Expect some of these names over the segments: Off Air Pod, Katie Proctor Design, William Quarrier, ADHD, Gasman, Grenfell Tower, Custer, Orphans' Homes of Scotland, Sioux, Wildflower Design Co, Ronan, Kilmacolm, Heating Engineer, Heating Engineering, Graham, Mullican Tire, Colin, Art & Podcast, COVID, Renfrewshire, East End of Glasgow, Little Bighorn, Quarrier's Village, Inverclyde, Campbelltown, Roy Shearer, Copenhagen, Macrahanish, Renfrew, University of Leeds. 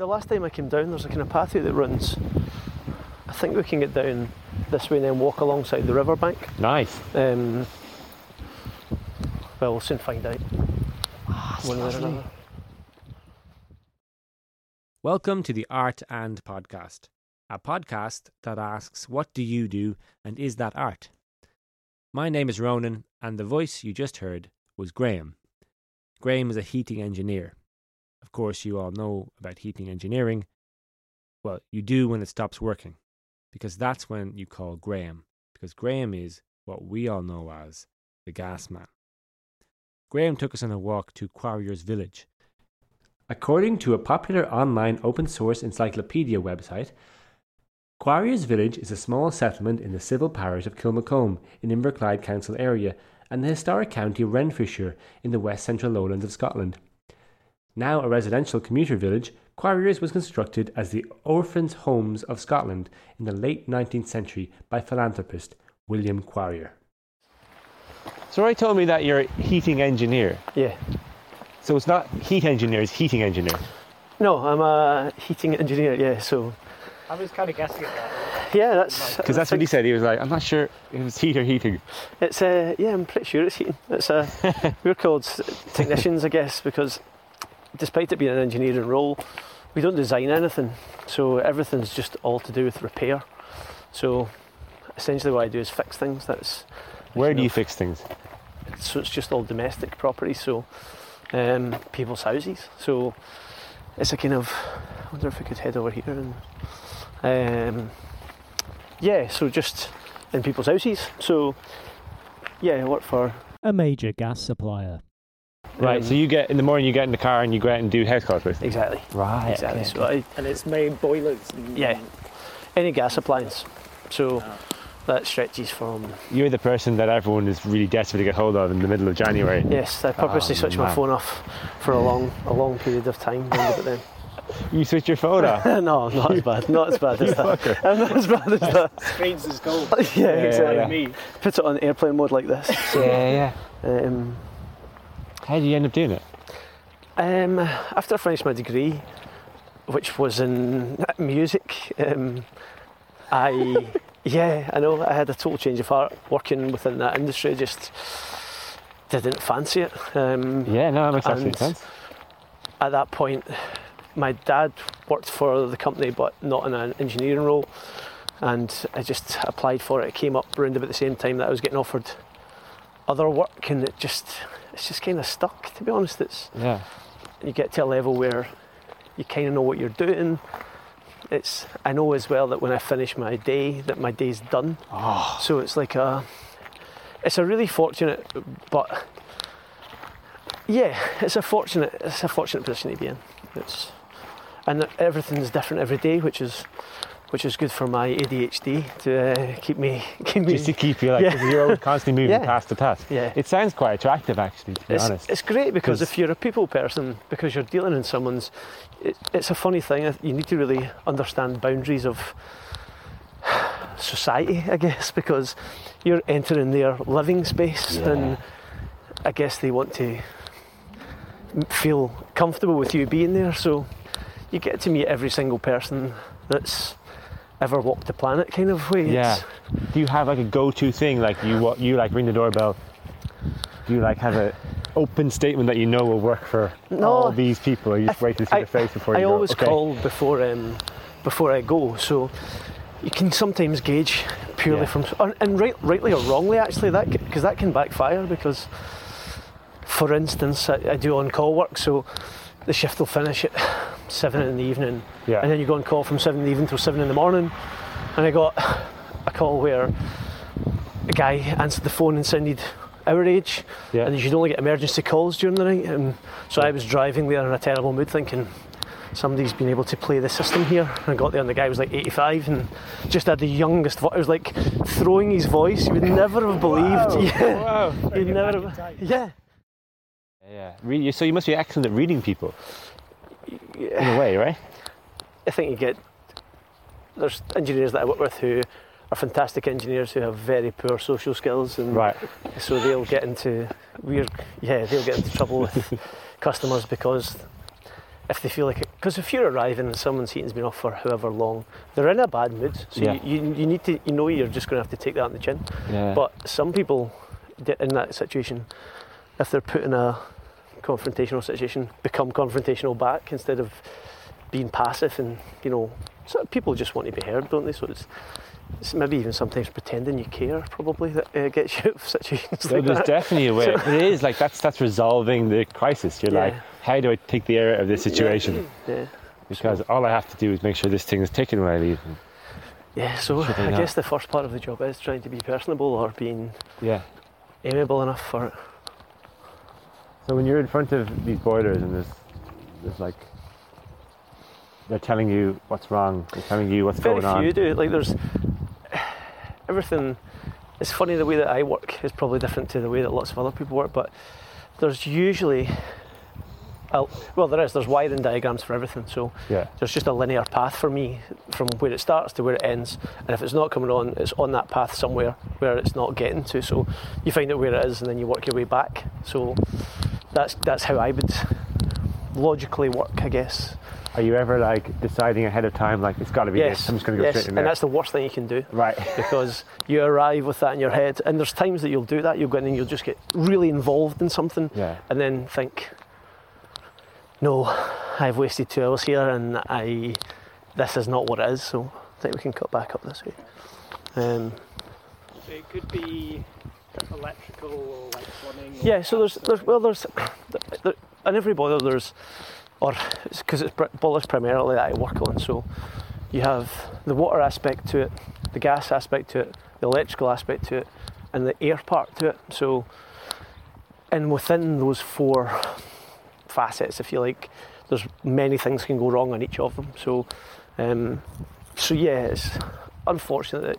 The last time I came down, there's a kind of pathway that runs. I think we can get down this way and then walk alongside the riverbank. Nice. Well, we'll soon find out. Oh, welcome to the Art and Podcast, a podcast that asks, what do you do and is that art? My name is Ronan and the voice you just heard was Graham. Graham is a heating engineer. Of course, you all know about heating engineering. Well, you do when it stops working, because that's when you call Graham, because Graham is what we all know as the Gasman. Graham took us on a walk to Quarrier's Village. According to a popular online open source encyclopedia website, Quarrier's Village is a small settlement in the civil parish of Kilmacolm in Inverclyde council area and the historic county of Renfrewshire in the west central lowlands of Scotland. Now a residential commuter village, Quarrier's was constructed as the Orphans' Homes of Scotland in the late 19th century by philanthropist William Quarrier. So Roy told me that you're a heating engineer. Yeah. So it's not heat engineer, it's heating engineer. No, I'm a heating engineer, yeah, so... I was kind of guessing at that. Yeah, that's... Because that's what he said, he was like, I'm not sure if it's heat or heating. It's, yeah, I'm pretty sure it's heating. It's, we're called technicians, I guess, because despite it being an engineering role, we don't design anything. So everything's just all to do with repair. So essentially what I do is fix things, that's... Where do you fix things? So it's just all domestic property, so people's houses. So it's a kind of, I wonder if we could head over here and yeah, so just in people's houses. So yeah, I work for a major gas supplier. Right, so you get in the morning, you get in the car and you go out and do house calls with. Exactly. Right. Exactly. Okay. So and it's made boilers. Yeah. Any gas appliance. So. Oh. That stretches from... You're the person that everyone is really desperate to get hold of in the middle of January. Yes, I purposely switched my phone off for a long period of time. But then. You switched your phone off? No, not as bad. Not as bad as that. I'm not as bad as that. Screens is gold. Yeah, exactly. Yeah, yeah. Put it on airplane mode like this. So, yeah. How did you end up doing it? After I finished my degree, which was in music, I... Yeah, I know, I had a total change of heart working within that industry, just didn't fancy it. Yeah, no, that makes absolute sense. At that point, my dad worked for the company, but not in an engineering role, and I just applied for it. It came up around about the same time that I was getting offered other work, and it's just kind of stuck, to be honest. You get to a level where you kind of know what you're doing. I know as well that when I finish my day, that my day's done. Oh. So it's like a really fortunate, but yeah, it's a fortunate position to be in. And everything's different every day, which is good for my ADHD to keep me. Just to keep you like, you're always constantly moving past the task. Yeah. It sounds quite attractive, actually, to be honest. It's great because if you're a people person, because you're dealing in someone's, it's a funny thing. You need to really understand boundaries of society, I guess, because you're entering their living space, and I guess they want to feel comfortable with you being there. So you get to meet every single person that's ever walked the planet, kind of way. Yeah. Do you have like a go-to thing? Like you like ring the doorbell. Do you like have an open statement that you know will work for all these people? Or you just wait to see their face before you go? I always call before I go, so you can sometimes gauge purely from, and rightly or wrongly actually, that because that can backfire. Because, for instance, I do on-call work, so the shift will finish at 7 in the evening, and then you go and call from 7 in the evening till 7 in the morning, and I got a call where a guy answered the phone and sounded our age, and you should only get emergency calls during the night, and so I was driving there in a terrible mood thinking somebody's been able to play the system here. And I got there and the guy was like 85 and just had the youngest voice. It was like throwing his voice, you would never have believed. Wow. You'd never have, yeah. So you must be excellent at reading people. In a way, right? I think there's engineers that I work with who are fantastic engineers who have very poor social skills, and so they'll get into trouble with customers, because if they feel like Because if you're arriving and someone's heating's been off for however long, they're in a bad mood. So you need to, you know, you're just going to have to take that on the chin. Yeah. But some people in that situation, if they're put in a confrontational situation, become confrontational back instead of being passive. And, you know, sort of people just want to be heard, don't they? So it's maybe even sometimes pretending you care probably that gets you out of situations so like that. There's definitely a way. It is like that's resolving the crisis. You're like, how do I take the air out of this situation? Yeah. Because all I have to do is make sure this thing is taken when I leave. Yeah, so I guess the first part of the job is trying to be personable or being amiable enough for it. So when you're in front of these boilers and there's like, they're telling you what's wrong, they're telling you what's going on. Very few do. Like there's everything. It's funny, the way that I work is probably different to the way that lots of other people work, but there's usually, there's wiring diagrams for everything, so there's just a linear path for me from where it starts to where it ends, and if it's not coming on, it's on that path somewhere where it's not getting to, so you find out where it is and then you work your way back. So that's how I would logically work, I guess. Are you ever like deciding ahead of time, like it's got to be this, I'm just going to go straight in there? And that's the worst thing you can do. Right. Because you arrive with that in your head, and there's times that you'll do that, you'll go in and you'll just get really involved in something, and then think, no, I've wasted 2 hours here, and this is not what it is, so I think we can cut back up this way. So it could be electrical or like plumbing? Yeah, so there's in every boiler there's, or because it's boilers primarily that I work on, so you have the water aspect to it, the gas aspect to it, the electrical aspect to it, and the air part to it. So, and within those four facets, if you like, there's many things can go wrong on each of them. So, it's unfortunate that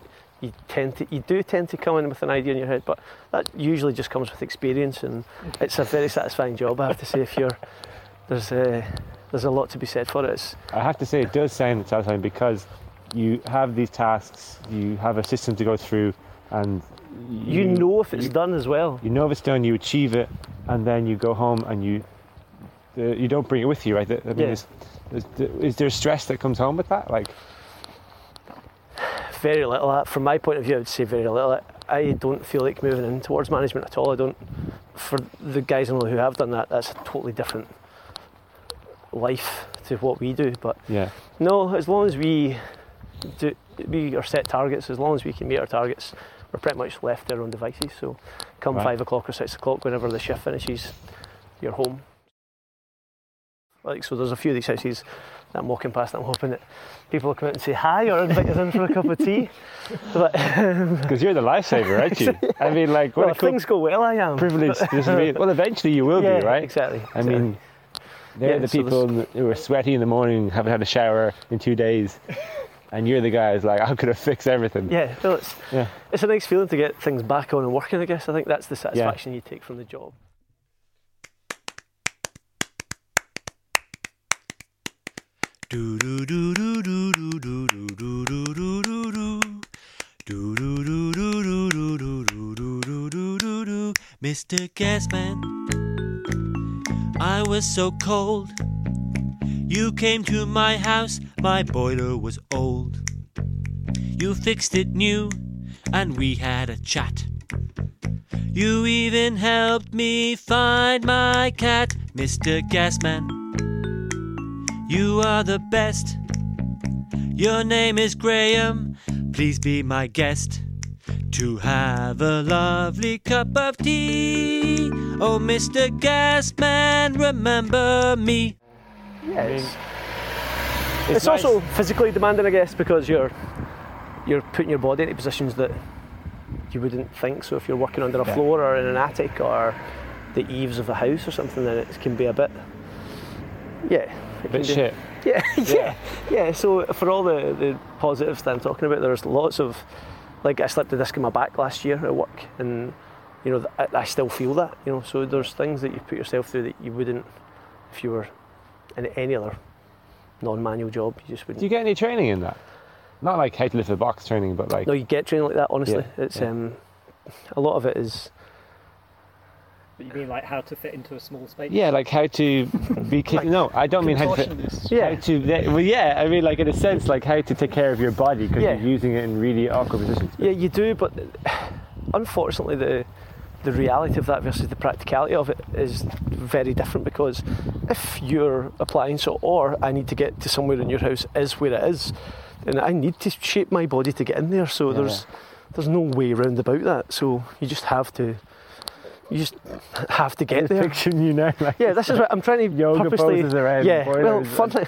you do tend to come in with an idea in your head, but that usually just comes with experience, and it's a very satisfying job, I have to say. If you're There's a lot to be said for it. I have to say it does sound satisfying because you have these tasks, you have a system to go through, and you know if it's done as well. You know if it's done, you achieve it, and then you go home and you don't bring it with you, right? Is there stress that comes home with that? Like very little. From my point of view, I would say very little. I don't feel like moving in towards management at all. I don't. For the guys I know who have done that, that's a totally different life to what we do, but no, as long as we are set targets, as long as we can meet our targets, we're pretty much left to our own devices. So come 5 o'clock or 6 o'clock, whenever the shift finishes, you're home. Like, so there's a few of these houses that I'm walking past, and I'm hoping that people will come out and say hi or invite us in for a cup of tea. Because you're the lifesaver, aren't you? I mean, like, what, well, if things go well, I am privileged. Well, eventually you will be, right? Exactly. I mean. They're the people who are sweaty in the morning, haven't had a shower in 2 days, and you're the guy who's like, I'm going to fix everything. Yeah, well, it's a nice feeling to get things back on and working, I guess. I think that's the satisfaction you take from the job. Mr. Gasman, I was so cold. You came to my house, my boiler was old. You fixed it new, and we had a chat. You even helped me find my cat, Mr. Gasman. You are the best. Your name is Graham. Please be my guest to have a lovely cup of tea. Oh, Mr. Gasman, remember me. Yeah, it's nice. Also physically demanding, I guess, because you're putting your body into positions that you wouldn't think. So if you're working under a floor or in an attic or the eaves of a house or something, then it can be a bit... Yeah. A bit shit. Yeah, so for all the positives that I'm talking about, there's lots of... Like, I slipped a disc in my back last year at work, and, you know, I still feel that, you know, so there's things that you put yourself through that you wouldn't if you were in any other non-manual job, you just wouldn't. Do you get any training in that? Not like how to lift a box training, but like... No, you get training like that, honestly. Yeah, it's a lot of it is But you mean like how to fit into a small space? Yeah, like how to be... no, I don't mean how to... I mean like in a sense, like how to take care of your body because you're using it in really awkward positions. But yeah, you do, but unfortunately the reality of that versus the practicality of it is very different, because if you're applying, so, or I need to get to somewhere in your house is where it is, and I need to shape my body to get in there, so there's no way round about that, so you just have to get there. I'm picturing you now. Like, yeah, this is what I'm trying to yoga purposely... Yoga poses around. Yeah, well, funnily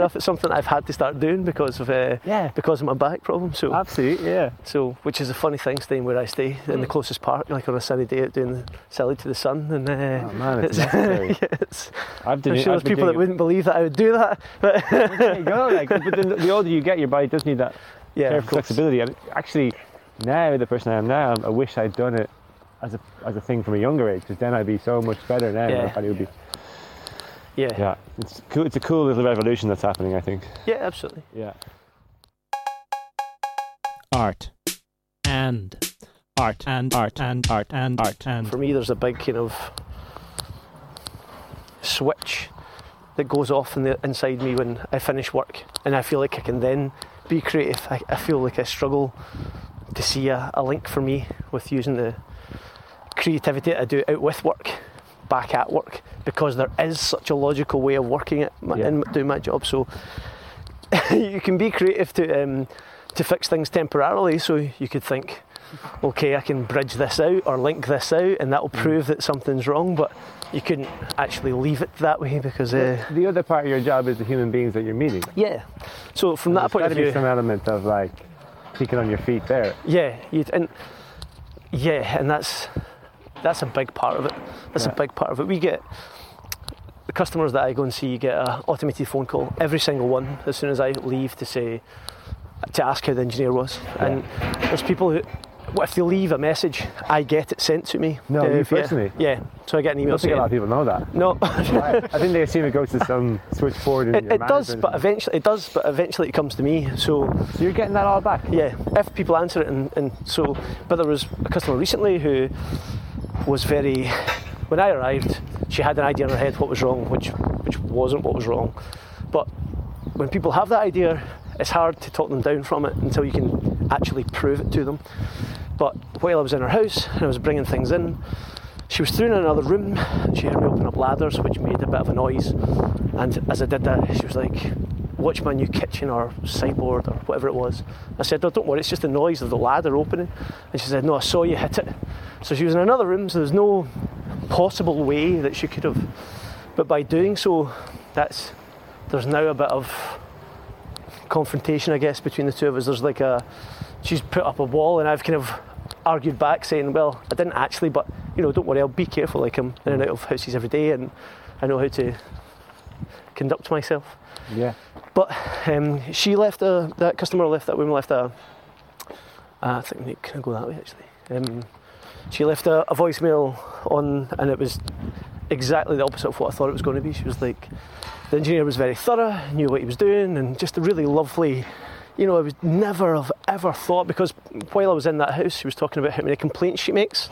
enough, it's something I've had to start doing because of my back problem. So absolutely, yeah. So, which is a funny thing, staying where I stay in the closest park, like on a sunny day, out doing the salad to the sun. And, oh man, it's necessary. I'm sure there's people that wouldn't believe that I would do that. But there you go. Like, but then the older you get, your body does need that care of flexibility. And actually, now, the person I am now, I wish I'd done it as a thing from a younger age, because then I'd be so much better now. Yeah. It would be. Yeah. Yeah. It's cool. It's a cool little revolution that's happening, I think. Yeah, absolutely. Yeah. Art and art. For me, there's a big kind of switch that goes off inside me when I finish work, and I feel like I can then be creative. I feel like I struggle to see a link for me with using the creativity I do out with work, back at work, because there is such a logical way of working and doing my job. So you can be creative to fix things temporarily. So you could think, okay, I can bridge this out or link this out, and that will prove that something's wrong. But you couldn't actually leave it that way, because the other part of your job is the human beings that you're meeting. Yeah. So from that point of view, there's got to be some element of like kicking on your feet there. Yeah. And that's. That's a big part of it. We get the customers that I go and see. You get an automated phone call, every single one, as soon as I leave, to ask how the engineer was. Yeah. And there's people who, what if they leave a message, I get it sent to me. No, you personally. Yeah. So I get an email. I don't think a lot of people know that. No. I think they assume it goes to some switchboard. It does, but eventually it comes to me. So you're getting that all back. Yeah. If people answer it, and so, but there was a customer recently who was very, when I arrived, she had an idea in her head what was wrong, which wasn't what was wrong. But when people have that idea, it's hard to talk them down from it until you can actually prove it to them. But while I was in her house and I was bringing things in, she was through in another room. She heard me open up ladders, which made a bit of a noise. And as I did that, she was like, watch my new kitchen or sideboard or whatever it was. I said, no, don't worry, it's just the noise of the ladder opening. And she said, no, I saw you hit it. So she was in another room, so there's no possible way that she could have. But by doing so, there's now a bit of confrontation, I guess, between the two of us. There's like she's put up a wall, and I've kind of argued back saying, well, I didn't actually, but, you know, don't worry, I'll be careful. Like, I'm in and out of houses every day, and I know how to conduct myself. Yeah. But she left that customer left that woman left a. I think we can go that way actually. She left a voicemail on, and it was exactly the opposite of what I thought it was going to be. She was like, the engineer was very thorough, knew what he was doing, and just a really lovely. You know, I would never have ever thought, because while I was in that house, she was talking about how many complaints she makes.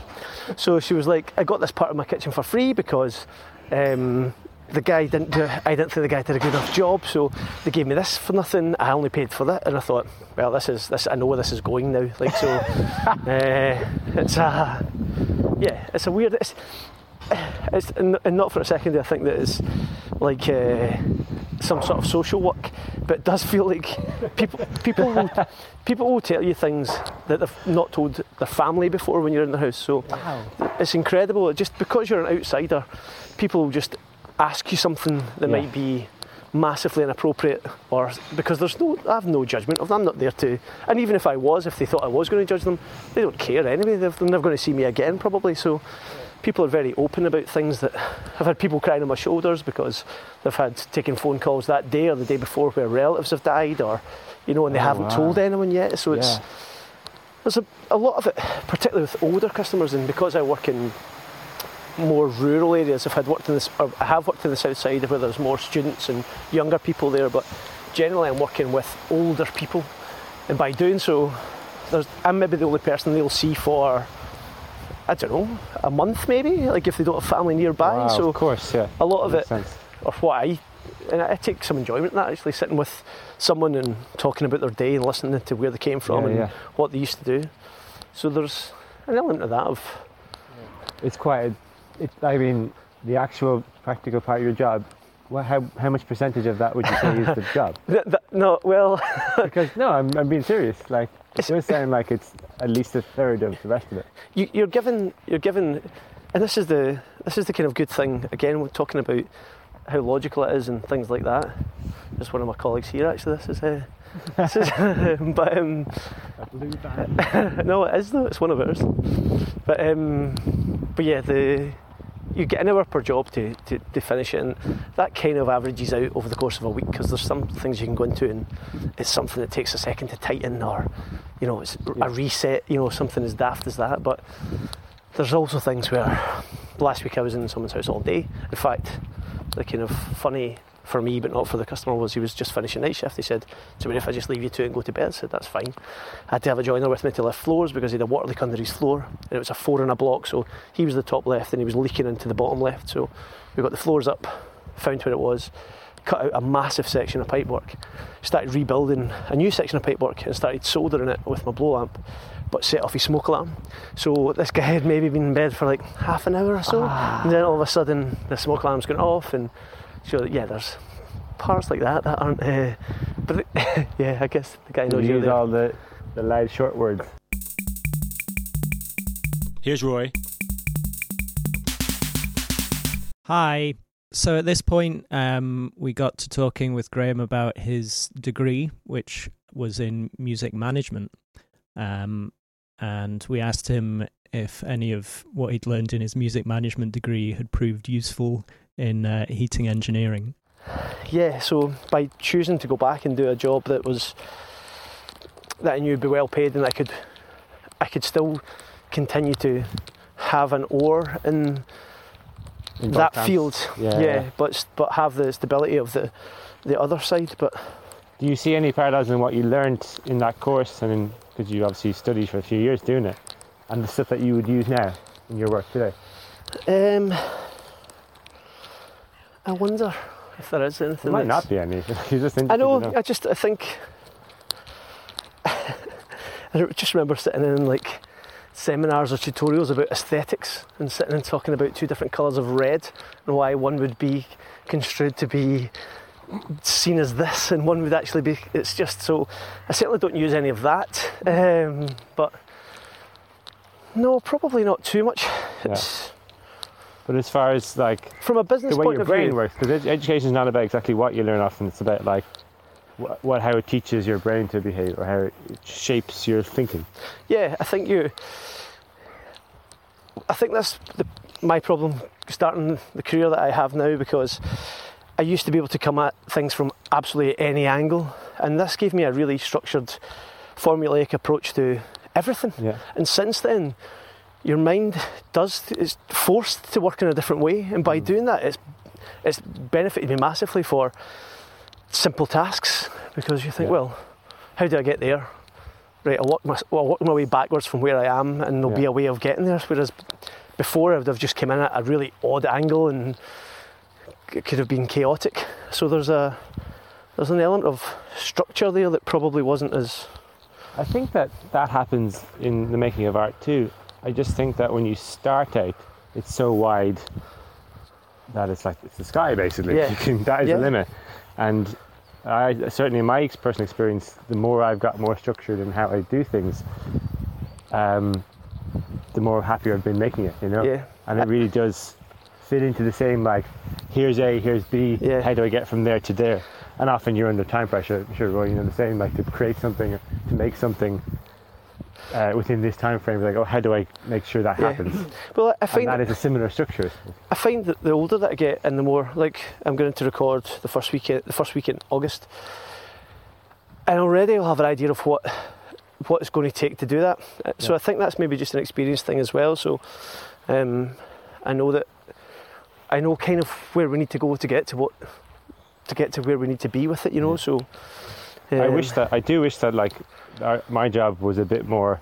So she was like, I got this part of my kitchen for free because. I didn't think the guy did a good enough job, so they gave me this for nothing. I only paid for that, and I thought, well, this. I know where this is going now. Like so, it's a weird. It's and not for a second. I think that it's like some sort of social work, but it does feel like people will tell you things that they've not told their family before when you're in the house. So It's incredible. Just because you're an outsider, people will just ask you something that might be massively inappropriate, or because I have no judgment of them. I'm not there to, and even if I was, if they thought I was going to judge them, they don't care anyway. They're never going to see me again, probably. So people are very open about things. That I've had people crying on my shoulders because they've had taken phone calls that day or the day before where relatives have died, or you know, and they haven't told anyone yet. So it's there's a lot of it, particularly with older customers, and because I work in more rural areas. I have worked in the south side where there's more students and younger people there, but generally I'm working with older people, and by doing so, I'm maybe the only person they'll see for I don't know, a month maybe, like if they don't have family nearby. Wow, so of course, yeah. A lot of it, or what I take some enjoyment in that, actually, sitting with someone and talking about their day and listening to where they came from and what they used to do. So there's an element of that. It's quite, the actual practical part of your job. Well, how much percentage of that would you say is the job? No, well... because, no, I'm being serious. Like, you're saying like it's at least a third of the rest of it. You're given, and this is the kind of good thing. Again, we're talking about how logical it is and things like that. Just one of my colleagues here, actually. This is a blue band. No, it is though. It's one of ours. But yeah, you get an hour per job to finish it, and that kind of averages out over the course of a week, because there's some things you can go into and it's something that takes a second to tighten, or it's a reset, something as daft as that. But there's also things where last week I was in someone's house all day. In fact, the kind of funny for me but not for the customer was he was just finishing night shift. He said, "So if I just leave you two and go to bed?" I said, "That's fine." I had to have a joiner with me to lift floors because he had a water leak under his floor, and it was a 4 in a block, so he was the top left and he was leaking into the bottom left. So we got the floors up, found where it was, cut out a massive section of pipework, started rebuilding a new section of pipework and started soldering it with my blow lamp, but set off his smoke alarm. So this guy had maybe been in bed for like half an hour or so, and then all of a sudden the smoke alarm's gone off. And so yeah, there's parts like that aren't. But yeah, I guess the guy knows you. Use all the loud short words. Here's Roy. Hi. So at this point, we got to talking with Graham about his degree, which was in music management, and we asked him if any of what he'd learned in his music management degree had proved useful in heating engineering. Yeah, so by choosing to go back and do a job that I knew would be well paid and I could still continue to have an oar in that field, but have the stability of the other side. But do you see any parallels in what you learned in that course? I mean, because you obviously studied for a few years doing it, and the stuff that you would use now in your work today? I wonder if there is anything. There might not be any. I just remember sitting in like seminars or tutorials about aesthetics and sitting and talking about two different colours of red and why one would be construed to be seen as this and one would actually be. It's just so. I certainly don't use any of that. But no, probably not too much. Yeah. But as far as like from a business point of view, the way your brain works, because education is not about exactly what you learn often. It's about like how it teaches your brain to behave or how it shapes your thinking. Yeah, I think that's my problem starting the career that I have now, because I used to be able to come at things from absolutely any angle, and this gave me a really structured, formulaic approach to everything. Yeah. And since then, your mind is forced to work in a different way, and by doing that, it's benefited me massively for simple tasks, because you think, well, how do I get there? Right, I'll work my way backwards from where I am, and there'll be a way of getting there. Whereas before, I would have just come in at a really odd angle, and it could have been chaotic. So there's an element of structure there that probably wasn't as. I think that happens in the making of art too. I just think that when you start out, it's so wide that it's like it's the sky basically. Yeah. That is the limit. And I certainly, in my personal experience, the more I've got more structured in how I do things, the more happier I've been making it. Yeah. And it really does fit into the same like here's A, here's B. Yeah. How do I get from there to there? And often you're under time pressure. I'm sure, Roy, the same. Like to create something, to make something. Within this time frame, like, how do I make sure that happens? Well, I find that is a similar structure. I find that the older that I get, and the more like I'm going to record the first week in August, and already I'll have an idea of what it's going to take to do that. So I think that's maybe just an experience thing as well. So I know kind of where we need to go to get to where we need to be with it. So. I do wish that like my job was a bit more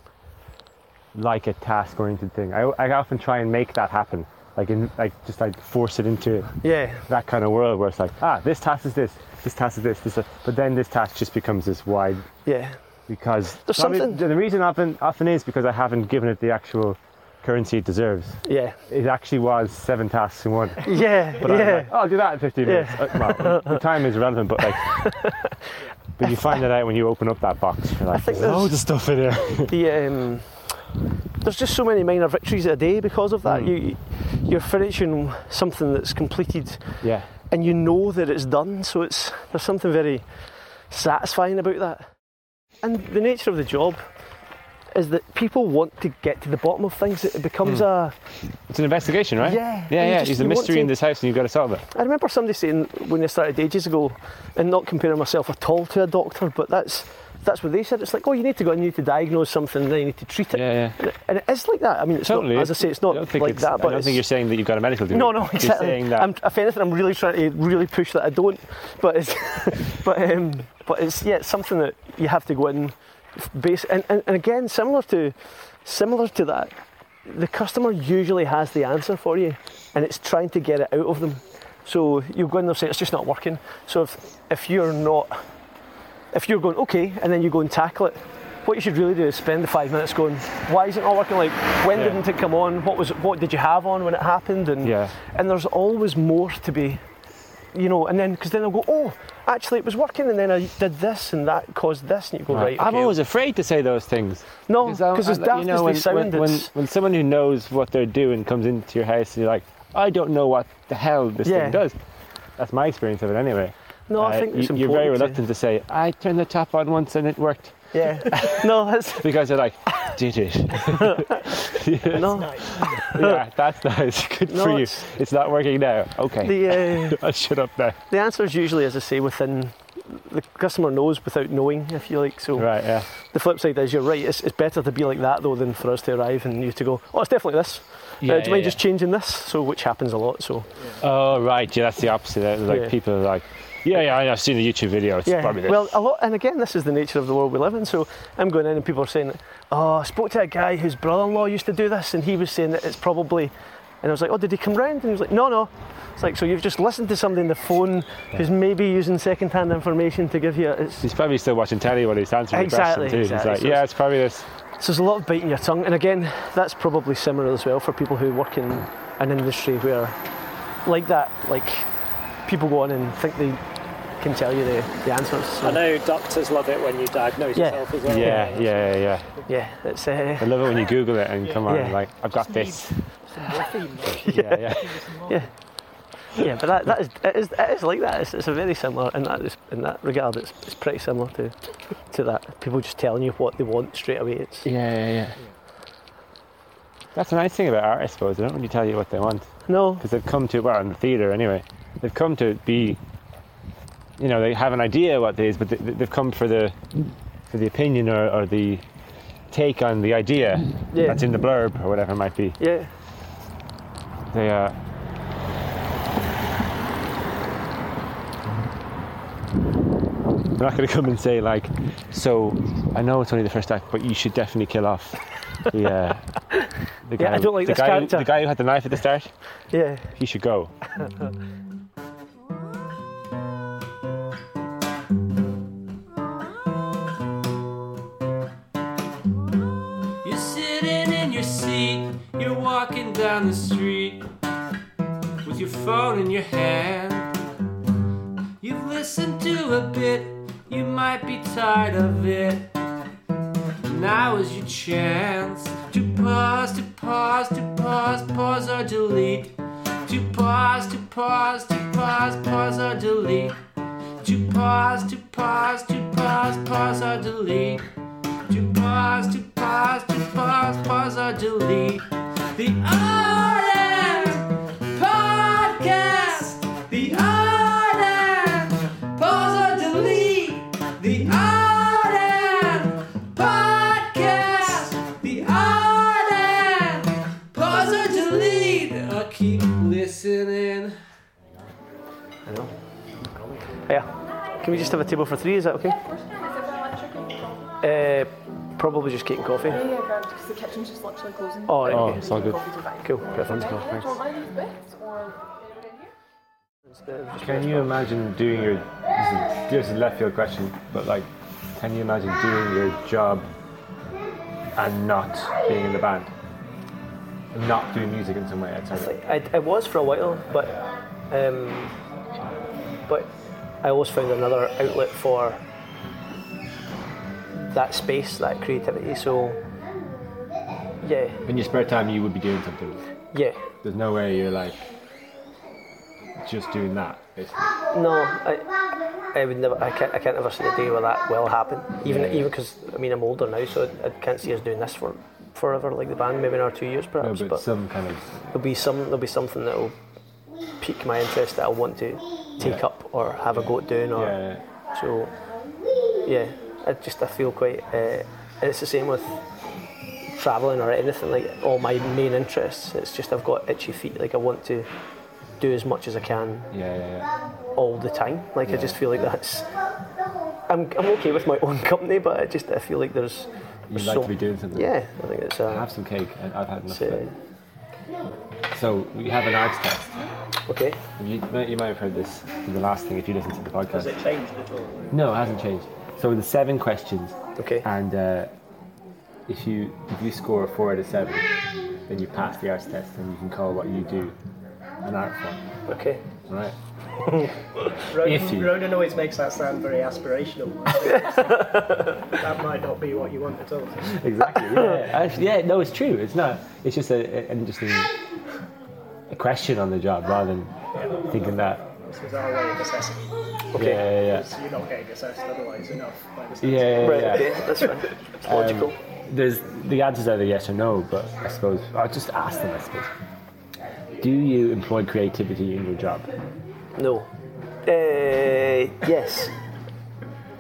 like a task-oriented thing. I often try and make that happen, like force it into that kind of world where it's like, this task is this task is this, but then this task just becomes this wide. Yeah. Because there's something. The reason often is because I haven't given it the actual currency it deserves. Yeah. It actually was 7 tasks in one. Yeah. But I'm like, I'll do that in 15 minutes. Well, the time is relevant, but but you find that out when you open up that box. You're like, there's loads of stuff in here. There's just so many minor victories a day because of that. You're finishing something that's completed. Yeah. And you know that it's done, so there's something very satisfying about that. And the nature of the job is that people want to get to the bottom of things. It becomes it's an investigation, right? Yeah. Yeah, yeah. There's a mystery in this house and you've got to solve it. I remember somebody saying when they started ages ago, and not comparing myself at all to a doctor, but that's what they said. It's like, you need to go and you need to diagnose something, then you need to treat it. Yeah, yeah. And it is like that. I mean, it's totally. Not, as I say, it's not like that. But I don't think you're saying that you've got a medical degree. No, exactly. You're saying that. If anything, I'm really trying to push that I don't. But it's, it's something that you have to go in. And again, similar to that, the customer usually has the answer for you, and it's trying to get it out of them. So you go in there and say it's just not working. So if you're going okay, and then you go and tackle it, what you should really do is spend the 5 minutes going, why isn't it all working? Like, when didn't it come on? What did you have on when it happened? And and there's always more to be, and then because then they'll go, actually it was working, and then I did this and that caused this, and you go right. Okay. I'm always afraid to say those things. No, because as daft as they sound, when someone who knows what they're doing comes into your house and you're like, I don't know what the hell this thing does. That's my experience of it anyway. No, I think it's important. You're very reluctant to say, I turned the tap on once and it worked. Yeah. Because they're like, did it? Yes. No. Yeah, that's nice. Good for you. It's not working now. Okay. I'll shut up now. The answer is usually, as I say, within the customer knows without knowing, if you like. So right, yeah. The flip side is you're right. It's better to be like that though than for us to arrive and you to go, it's definitely this. Do you mind just changing this? So which happens a lot. So. Yeah. Oh right, yeah, that's the opposite. Like people are like. Yeah, I've seen the YouTube video, it's probably this. Well, a lot, and again, this is the nature of the world we live in, so I'm going in and people are saying, I spoke to a guy whose brother-in-law used to do this, and he was saying that it's probably, and I was like, did he come round? And he was like, no. It's like, so you've just listened to somebody on the phone who's maybe using second-hand information to give you... He's probably still watching telly while he's answering the question too. Exactly. He's like, it's probably this. So there's a lot of biting your tongue, and again, that's probably similar as well for people who work in an industry where, people go on and think they can tell you the answers. So. I know doctors love it when you diagnose yourself as well. Yeah. It's, I love it when you Google it and come on, I've got this. Yeah, but it is like that. It's a very similar in that regard. It's pretty similar to that. People just telling you what they want straight away. It's That's the nice thing about art, I suppose. They don't really tell you what they want. No, because they've come to in the theatre anyway. They've come to be, they have an idea what it is, but they've come for the opinion or the take on the idea that's in the blurb or whatever it might be. Yeah. They are. They're not going to come and say so I know it's only the first act, but you should definitely kill off the guy. I don't like this character. The guy who had the knife at the start. Yeah. He should go. You're walking down the street with your phone in your hand. You've listened to a bit, you might be tired of it. Now is your chance to pause or delete. To pause or delete. To pause or delete. To pause or delete. The Art & Podcast. The Art & Pause or delete. The Art & Podcast. The Art & Pause or delete. Or keep listening. Hello. Yeah. Can we just have a table for 3? Is that okay? Probably just getting coffee. Yeah, because the kitchen's just literally closing. Oh, right, okay. It's all good. Cool. Perfect. Thanks. Can you imagine doing your... This is a left field question, but like, can you imagine doing your job and not being in the band? Not doing music in some way, I was for a while, but I always found another outlet for that space, that creativity. So, yeah. In your spare time, you would be doing something. Yeah. There's no way you're like just doing that, basically. No, I would never. I can't ever see the day where that will happen. Even because I mean I'm older now, so I can't see us doing this for forever, like the band. Maybe another 2 years, perhaps. No, but some kind of. There'll be something that will pique my interest that I want to take up or have a go at doing. Or so. Yeah. I feel quite, it's the same with travelling or anything, like all my main interests, it's just I've got itchy feet, like I want to do as much as I can all the time, like I just feel like that's, I'm okay with my own company, but I feel like there's... You'd like to be doing something. Yeah, I think it's have some cake, I've had enough of it. So we have an arts test. Okay. You might have heard this in the last thing if you listen to the podcast. Has it changed at all? No, it hasn't changed. So the 7 questions, and if you score a 4 out of 7, then you pass the arts test and you can call what you do an art form. Okay. All right. Ronan always makes that sound very aspirational. That might not be what you want at all. Exactly. Yeah. Actually, yeah. No, it's true. It's not. It's just an interesting question on the job rather than thinking that. This is our way of assessing. Okay. Yeah. You're not getting assessed otherwise enough by the assessment. Yeah. That's right. It's logical. There's the answers either yes or no, but I suppose I'll just ask them. I suppose. Do you employ creativity in your job? No. Yes.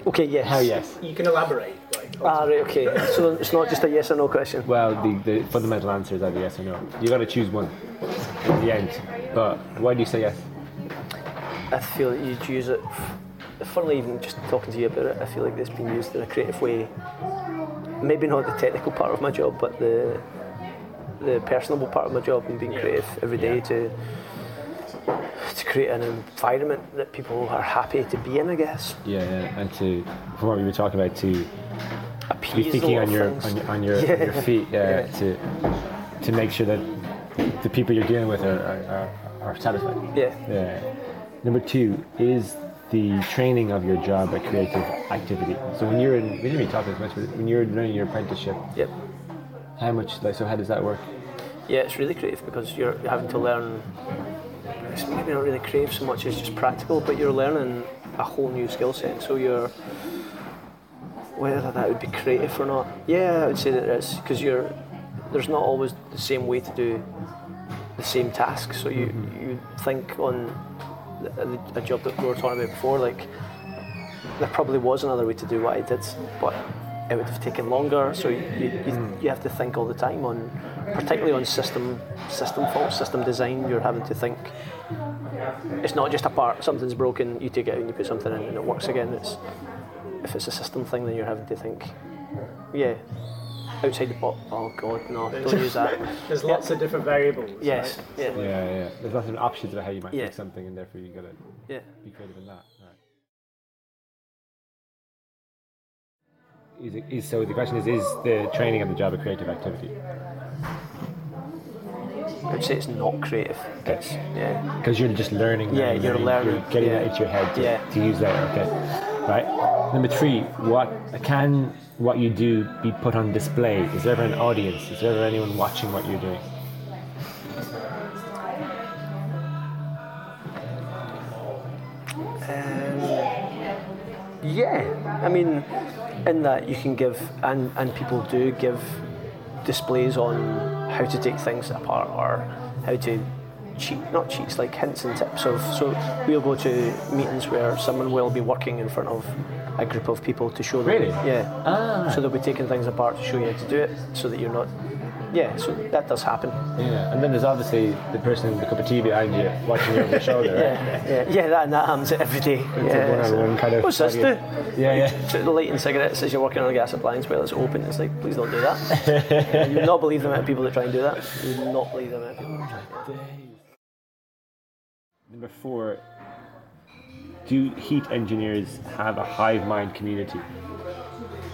Okay. Yes. How yes? You can elaborate. Right. Okay. So it's not just a yes or no question. Well, the fundamental answer is either yes or no. You got to choose one in the end. But why do you say yes? I feel that you'd use it, funnily even just talking to you about it, I feel like it's been used in a creative way, maybe not the technical part of my job, but the personable part of my job and being creative every day to create an environment that people are happy to be in, I guess. Yeah, and to, from what we were talking about, to be thinking on your feet, to make sure that the people you're dealing with are satisfied. Yeah. Number 2 is the training of your job a creative activity. So when you're in, we didn't really talk as much, but when you're doing your apprenticeship, how much? Like, so how does that work? Yeah, it's really creative because you're having to learn. It's maybe not really creative so much as just practical, but you're learning a whole new skill set. So you're, whether that would be creative or not, I would say that it is because there's not always the same way to do the same task. So you think on. A job that we were talking about before, like there probably was another way to do what I did, but it would have taken longer. So you have to think all the time on, particularly on system faults, system design. You're having to think. It's not just a part. Something's broken. You take it out and you put something in, and it works again. If it's a system thing, then you're having to think. Yeah. Outside the box. Oh God, no! Don't use that. There's lots of different variables. Yes. Right? Yeah. There's lots of options about how you might fix something, and therefore you got to be creative in that. Right. So the question is the training of the job a creative activity? I would say it's not creative. It's because you're just learning. Yeah, you're learning. You're getting that into your head to use that. Okay. Right. Number 3, what you do be put on display? Is there ever an audience? Is there ever anyone watching what you're doing? I mean, in that you can give, and people do give displays on how to take things apart or how to not cheats, like hints and tips of. So we'll go to meetings where someone will be working in front of a group of people to show them. Really? Yeah. So they'll be taking things apart to show you how to do it so that you're not yeah, so that does happen. Yeah, and then there's obviously the person with the cup of tea behind you watching you over your shoulder, right? That happens every day. It's one kind of what's this do? Yeah. Lighting cigarettes as you're working on a gas appliance while it's open. It's like, please don't do that. You would not believe the amount of people that try and do that. You would not believe the amount of people that try and do that. Number four, do heat engineers have a hive mind community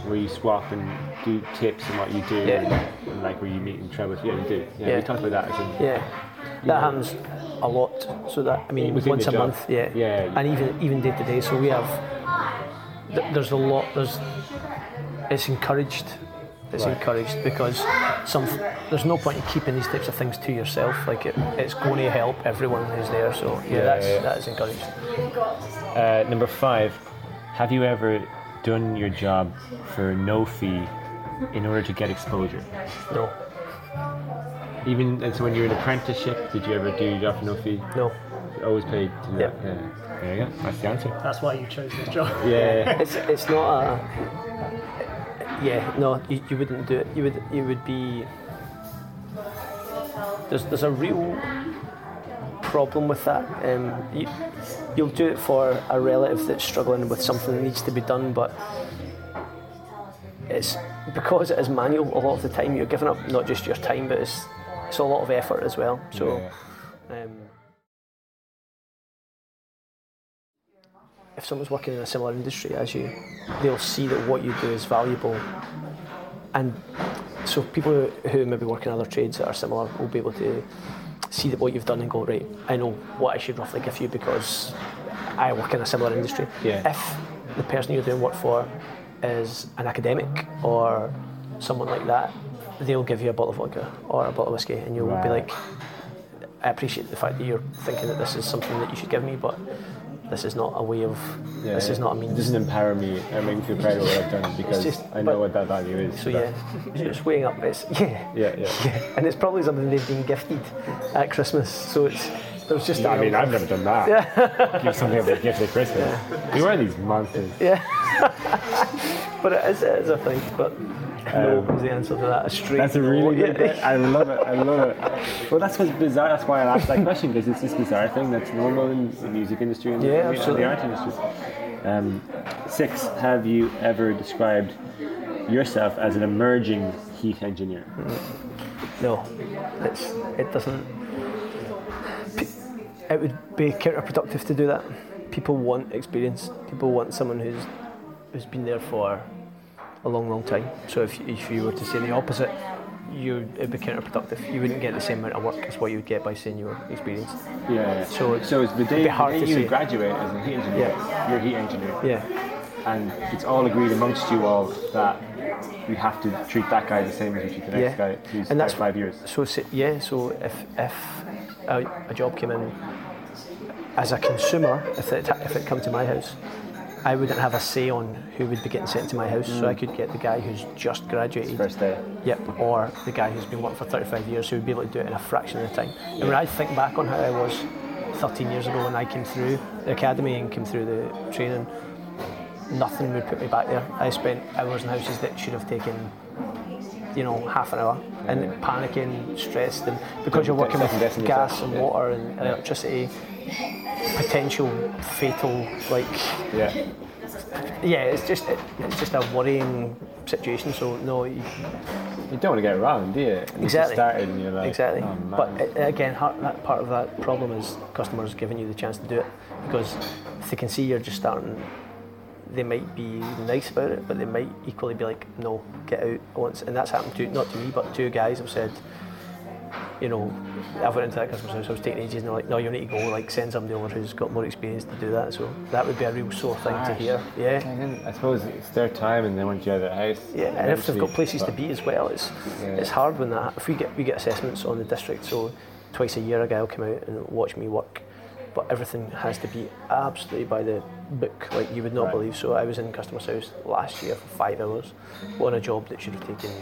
where you swap and do tips and what you do, and like where you meet and travel? Yeah, you do. Yeah, we talked about that. That happens a lot. So that, I mean, once a month. Yeah. And even day to day. So we have. There's a lot. It's encouraged. It's encouraged because there's no point in keeping these types of things to yourself. Like it's going to help everyone who's there. So that is encouraged. Number five, have you ever done your job for no fee in order to get exposure? No. So when you're in apprenticeship, did you ever do your job for no fee? No. Always paid to do that. Yeah. There you go. That's the answer. That's why you chose this job. Yeah. It's not a. Yeah, no, you wouldn't do it. You would be. There's a real problem with that. You'll do it for a relative that's struggling with something that needs to be done, but it's because it is manual. A lot of the time, you're giving up not just your time, but it's a lot of effort as well. So. Yeah. If someone's working in a similar industry as you, they'll see that what you do is valuable. And so people who maybe work in other trades that are similar will be able to see that what you've done and go, right, I know what I should roughly give you because I work in a similar industry. Yeah. If the person you're doing work for is an academic or someone like that, they'll give you a bottle of vodka or a bottle of whiskey and you'll be like, I appreciate the fact that you're thinking that this is something that you should give me, but this is not a way of. Is not a means. It doesn't empower me. I make me feel proud of what I've done because I know what that value is. So it's weighing up. And it's probably something they've been gifted at Christmas. So there's just. I mean, I've never done that. Yeah. Give something of a gift at Christmas. Yeah. We were these monsters. Yeah. But it is a thing. But no is the answer to that. That's a really good question. I love it. Well, that's what's bizarre. That's why I asked that question, because it's this bizarre thing that's normal in the music industry and the art industry. Six, have you ever described yourself as an emerging heat engineer? No. It doesn't. It would be counterproductive to do that. People want experience. People want someone who's been there for a long, long time. So if you were to say the opposite, it'd be counterproductive. You wouldn't get the same amount of work as what you would get by saying you were experienced. Yeah. So it's the day you graduate as a heat engineer, you're a heat engineer. Yeah. And it's all agreed amongst you all that we have to treat that guy the same as we treat the next guy who's there 5 years. So if a job came in as a consumer, if it come to my house, I wouldn't have a say on who would be getting sent to my house, so I could get the guy who's just graduated. First day. Yep, or the guy who's been working for 35 years who would be able to do it in a fraction of the time. Yeah. And when I think back on how I was 13 years ago when I came through the academy and came through the training, nothing would put me back there. I spent hours in houses that should have taken, half an hour, and panicking, stressed, and because you're working with gas and water and electricity, potential fatal it's just a worrying situation. So no, you don't want to get it wrong, do you? Exactly. Started and you're like, exactly. Oh, but again, that part of that problem is customers giving you the chance to do it, because if they can see you're just starting, they might be nice about it, but they might equally be like, no, get out once. And that's happened not to me, but two guys have said, I went into that customer's house, I was taking ages, and they're like, no, you need to go, send somebody over who's got more experience to do that. So that would be a real sore thing to hear. Yeah. And I suppose it's their time and they want you out of the house. Yeah, and if they've got places to be as well, it's hard when that, if we get assessments on the district, so twice a year a guy will come out and watch me work, but everything has to be absolutely by the book, you would not believe. So I was in customer's house last year for 5 hours on a job that should have taken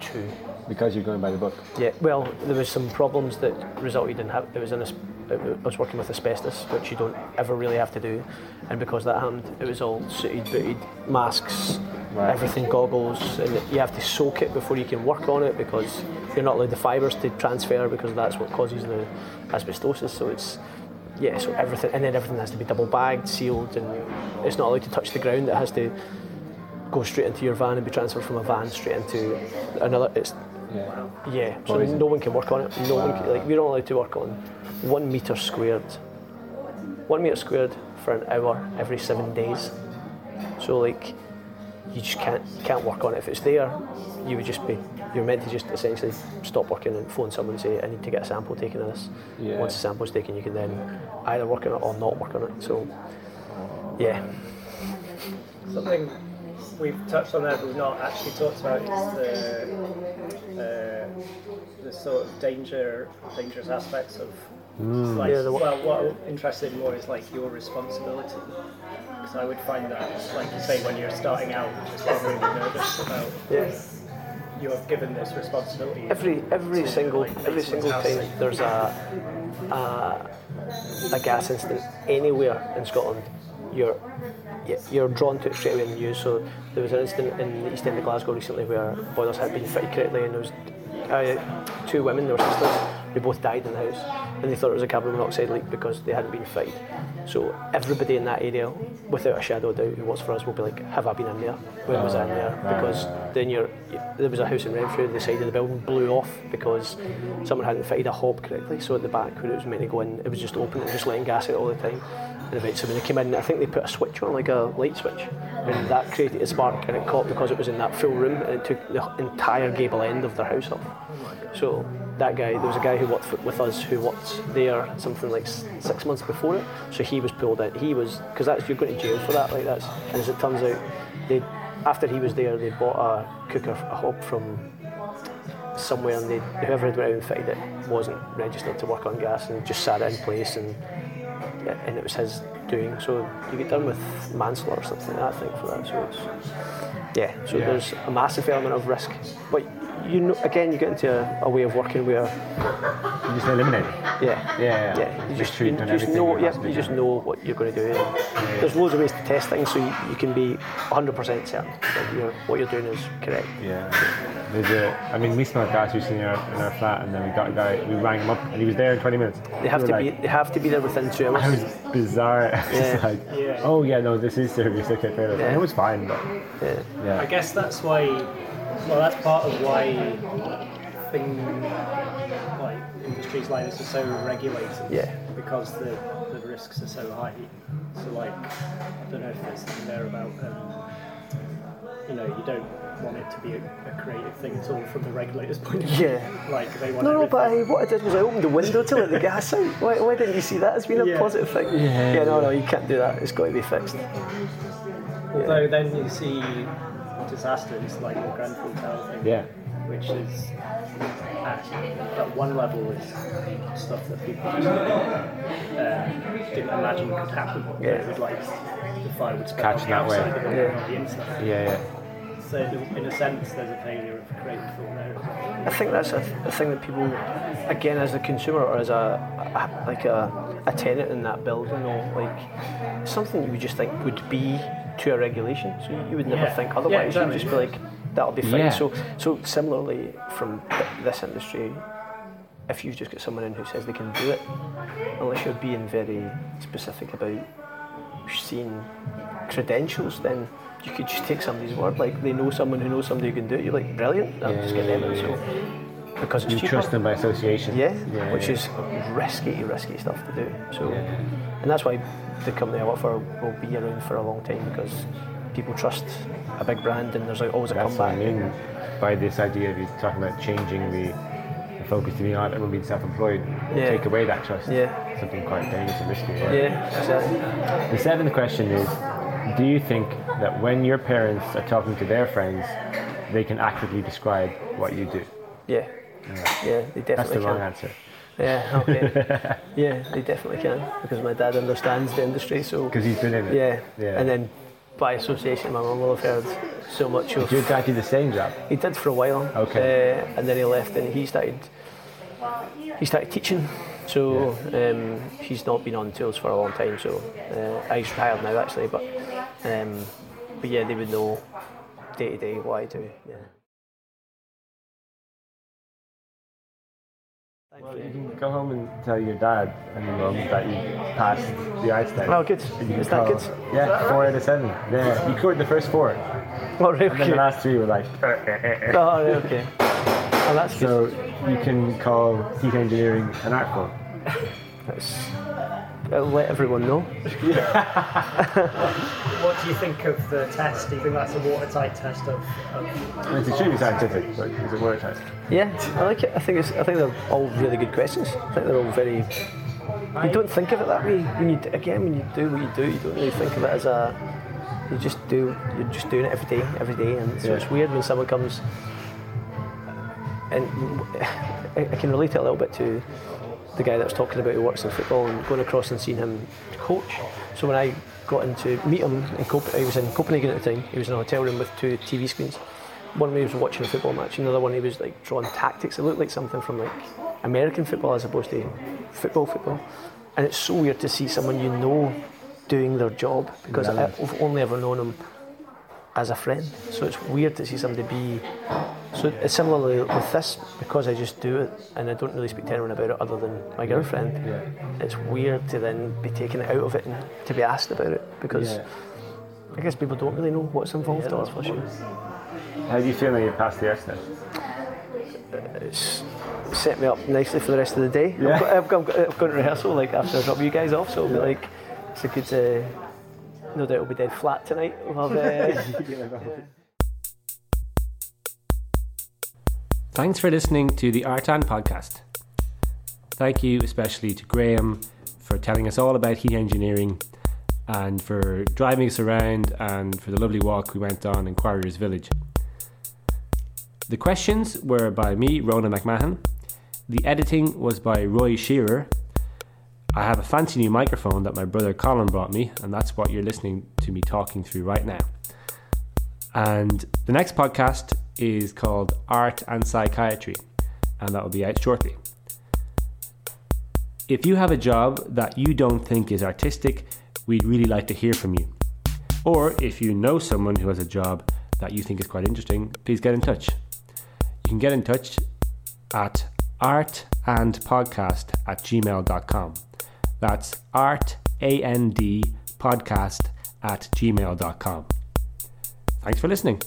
2. Because you're going by the book. Yeah, well, there was some problems that resulted in I was working with asbestos, which you don't ever really have to do, and because that happened, it was all suited, booted, masks, everything, goggles, and you have to soak it before you can work on it because you're not allowed the fibres to transfer because that's what causes the asbestosis. So it's, yeah, so everything, and then everything has to be double bagged, sealed, and it's not allowed to touch the ground. It has to go straight into your van and be transferred from a van straight into another. It's, yeah, so no one can work on it. No one can, like, we're not allowed to work on 1 metre squared. 1 metre squared for an hour every 7 days. So like, you just can't work on it. If it's there, you would just be, you're meant to just essentially stop working and phone someone and say, I need to get a sample taken of this. Yeah. Once the sample's taken, you can then either work on it or not work on it. So, yeah. Something we've touched on there but we've not actually talked about is the sort of dangerous aspects of like, what I'm interested in more is like your responsibility. Because I would find that, like you say, when you're starting out, just really nervous about you're given this responsibility. Every single time there's a gas incident anywhere in Scotland, you're drawn to it straight away in the news. So there was an incident in the East End of Glasgow recently where boilers had been fitted correctly, and there was two women, they were sisters, they both died in the house, and they thought it was a carbon monoxide leak because they hadn't been fitted. So everybody in that area, without a shadow of doubt, who works for us will be like, have I been in there? When was I in there? Because then there was a house in Renfrew, the side of the building blew off because someone hadn't fitted a hob correctly, so at the back where it was meant to go in, it was just open and just letting gas out all the time. And eventually when they came in, I think they put a switch on, like a light switch, and that created a spark, and it caught because it was in that full room, and it took the entire gable end of their house off. So that guy, there was a guy who worked with us who worked there something like 6 months before it, so he was pulled in. He was, because that's, you're going to jail for that, like that's, and as it turns out, they, after he was there, they bought a cooker, a hob from somewhere, and they, whoever had went out and fitted it wasn't registered to work on gas and just sat it in place, and it was his doing, so you get done with manslaughter or something like that, I think, for that. So it's, yeah, so there's a massive element of risk, but you know, again, you get into a way of working where you just eliminate it. You just, you just know what you're going to do. There's loads of ways to test things, so you can be 100% certain that what you're doing is correct. Yeah, there's we smelled gas juice in our flat, and then we got a guy, we rang him up, and he was there in 20 minutes. They have to be there within 2 hours. That was bizarre. This is serious. Okay, fair enough. It was fine, but I guess that's why. Well, that's part of why industries like this are so regulated. Yeah. Because the risks are so high. So I don't know if there's something there about you don't want it to be a creative thing at all from the regulator's point of view. Yeah. They want everything. But what I did was I opened the window to let the gas out. Why didn't you see that as being a positive thing? No, you can't do that. It's got to be fixed. Although then you see disasters like the Grenfell Tower thing, which is at one level is stuff that people didn't imagine could happen. It would the fire would spread on the outside of it, not the inside. So in a sense, there's a failure of creative thought there. I think that's a thing that people, again, as a consumer or as a tenant in that building, or something you would just think would be to a regulation, so you would never think otherwise. Exactly. You'd just be that'll be fine. So similarly from this industry, if you've just got someone in who says they can do it, unless you're being very specific about seeing credentials, then you could just take somebody's word. They know someone who knows somebody who can do it. You're brilliant. I'm just getting them. So because it's cheaper. Trust them by association. Which is risky stuff to do. So. And that's why the company I work for will be around for a long time, because people trust a big brand, and there's always a comeback. That's what I mean by this idea of you talking about changing the focus to be on everyone being self-employed. Take away that trust. Something quite dangerous and risky. Exactly. The seventh question is, do you think that when your parents are talking to their friends, they can accurately describe what you do? They definitely can. That's the wrong answer. They definitely can, because my dad understands the industry, so... Because he's been in it. And then by association, my mum will have heard so much of... Did your dad do the same job? He did for a while. Okay. And then he left, and he started teaching, so he's not been on tools for a long time, so he's retired now, actually, but they would know day-to-day what I do. Well, you can go home and tell your dad and your mum that you passed the eye test. Oh, good. Is that good? Yeah, that 4 out of 7. Yeah, you scored the first 4. Oh, really? And then the last 3 were like... Oh, okay. Oh, that's good. So you can call heating engineering an art form. I'll let everyone know. What do you think of the test? Do you think that's a watertight test of it's extremely scientific, but it's a water test. Yeah, I like it. I think they're all really good questions. I think they're all very... You don't think of it that way. When you do what you do, you don't really think of it as a... You're just doing it every day, and so it's weird when someone comes... And I can relate it a little bit to... the guy that was talking about who works in football, and going across and seeing him coach. So when I got in to meet him, he was in Copenhagen at the time. He was in a hotel room with 2 TV screens. One where he was watching a football match, another one he was like drawing tactics. It looked like something from like American football as opposed to football. And it's so weird to see someone you know doing their job, because I've only ever known him as a friend. So it's weird to see somebody be... So similarly with this, because I just do it and I don't really speak to anyone about it other than my girlfriend, it's weird to then be taken out of it and to be asked about it, because I guess people don't really know what's involved or for sure. How do you feel when you pass the test? It's set me up nicely for the rest of the day. Yeah. I've gone to rehearsal after I drop you guys off, so it'll be it's a good... no doubt it'll be dead flat tonight. We'll have, Thanks for listening to the Art and Podcast. Thank you especially to Graham for telling us all about heat engineering and for driving us around and for the lovely walk we went on in Quarrier's Village. The questions were by me, Ronan McMahon. The editing was by Roy Shearer. I have a fancy new microphone that my brother Colin brought me, and that's what you're listening to me talking through right now. And the next podcast is called Art and Psychiatry, and that will be out shortly. If you have a job that you don't think is artistic, we'd really like to hear from you. Or if you know someone who has a job that you think is quite interesting, please get in touch. You can get in touch at artandpodcast@gmail.com. That's artandpodcast@gmail.com. Thanks for listening.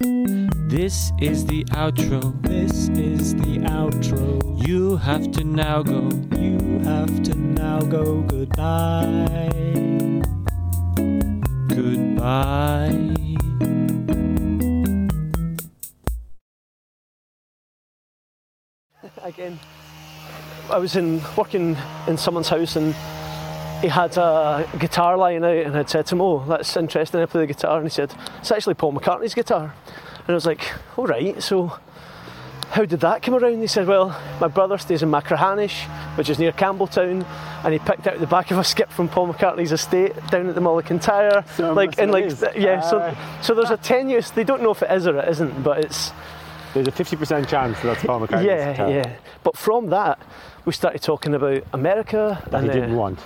This is the outro. This is the outro. You have to now go. You have to now go. Goodbye. Goodbye. Again, I was working in someone's house, and he had a guitar lying out, and I'd said to him, "Oh, that's interesting, I play the guitar," and he said, "It's actually Paul McCartney's guitar." And I was like, "All right, so how did that come around?" And he said, "Well, my brother stays in Macrahanish, which is near Campbelltown, and he picked out the back of a skip from Paul McCartney's estate down at the Mullican Tire." So there's a tenuous, they don't know if it is or it isn't, but it's... There's a 50% chance that's Paul McCartney's guitar. Yeah. But from that, we started talking about America. That he didn't want.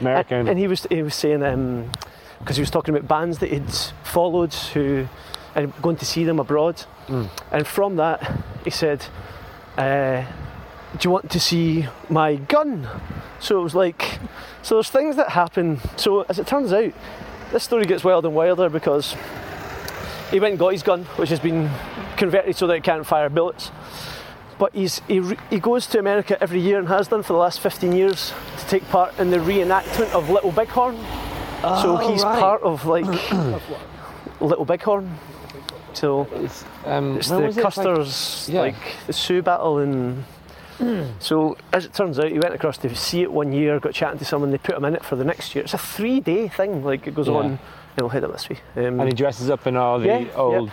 America. And he was saying, because he was talking about bands that he'd followed and going to see them abroad. Mm. And from that, he said, "Do you want to see my gun?" So it was so there's things that happen. So as it turns out, this story gets wild and wilder, because he went and got his gun, which has been converted so that it can't fire bullets. But he goes to America every year, and has done for the last 15 years, to take part in the reenactment of Little Bighorn. Oh, so he's part of Little Bighorn. So it's the Custer's the Sioux battle, and so as it turns out, he went across to see it one year, got chatting to someone, they put him in it for the next year. It's a 3-day thing, it goes on. We'll hit them this week. And he dresses up in all the old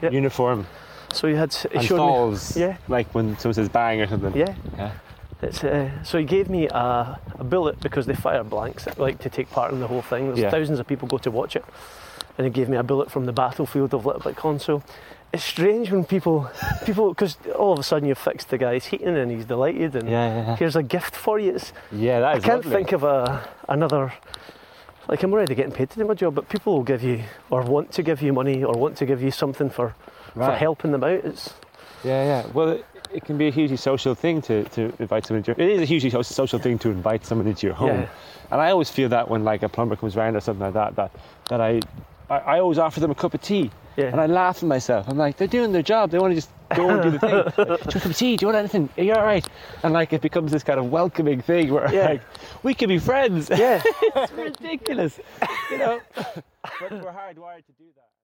uniform. So he had... He and falls, me, when someone says bang or something. Yeah. It's, so he gave me a bullet, because they fire blanks, to take part in the whole thing. There's thousands of people go to watch it. And he gave me a bullet from the battlefield of Little Bighorn. So it's strange when people, because all of a sudden you've fixed the guy's heating and he's delighted, and here's a gift for you. It's, that is I can't lovely. Think of another... I'm already getting paid to do my job, but people will give you, or want to give you money, or want to give you something for helping them out. It's... Well, it can be a hugely social thing to invite someone into your... It is a hugely social thing to invite someone into your home. Yeah. And I always feel that when like a plumber comes round or something like that, that I always offer them a cup of tea. Yeah. And I laugh at myself. I'm like, they're doing their job. They want to just go and do the thing. Like, do you want a cup of tea? Do you want anything? Are you all right? And like, it becomes this kind of welcoming thing where like, we can be friends. Yeah. It's ridiculous. You know? But we're hardwired to do that.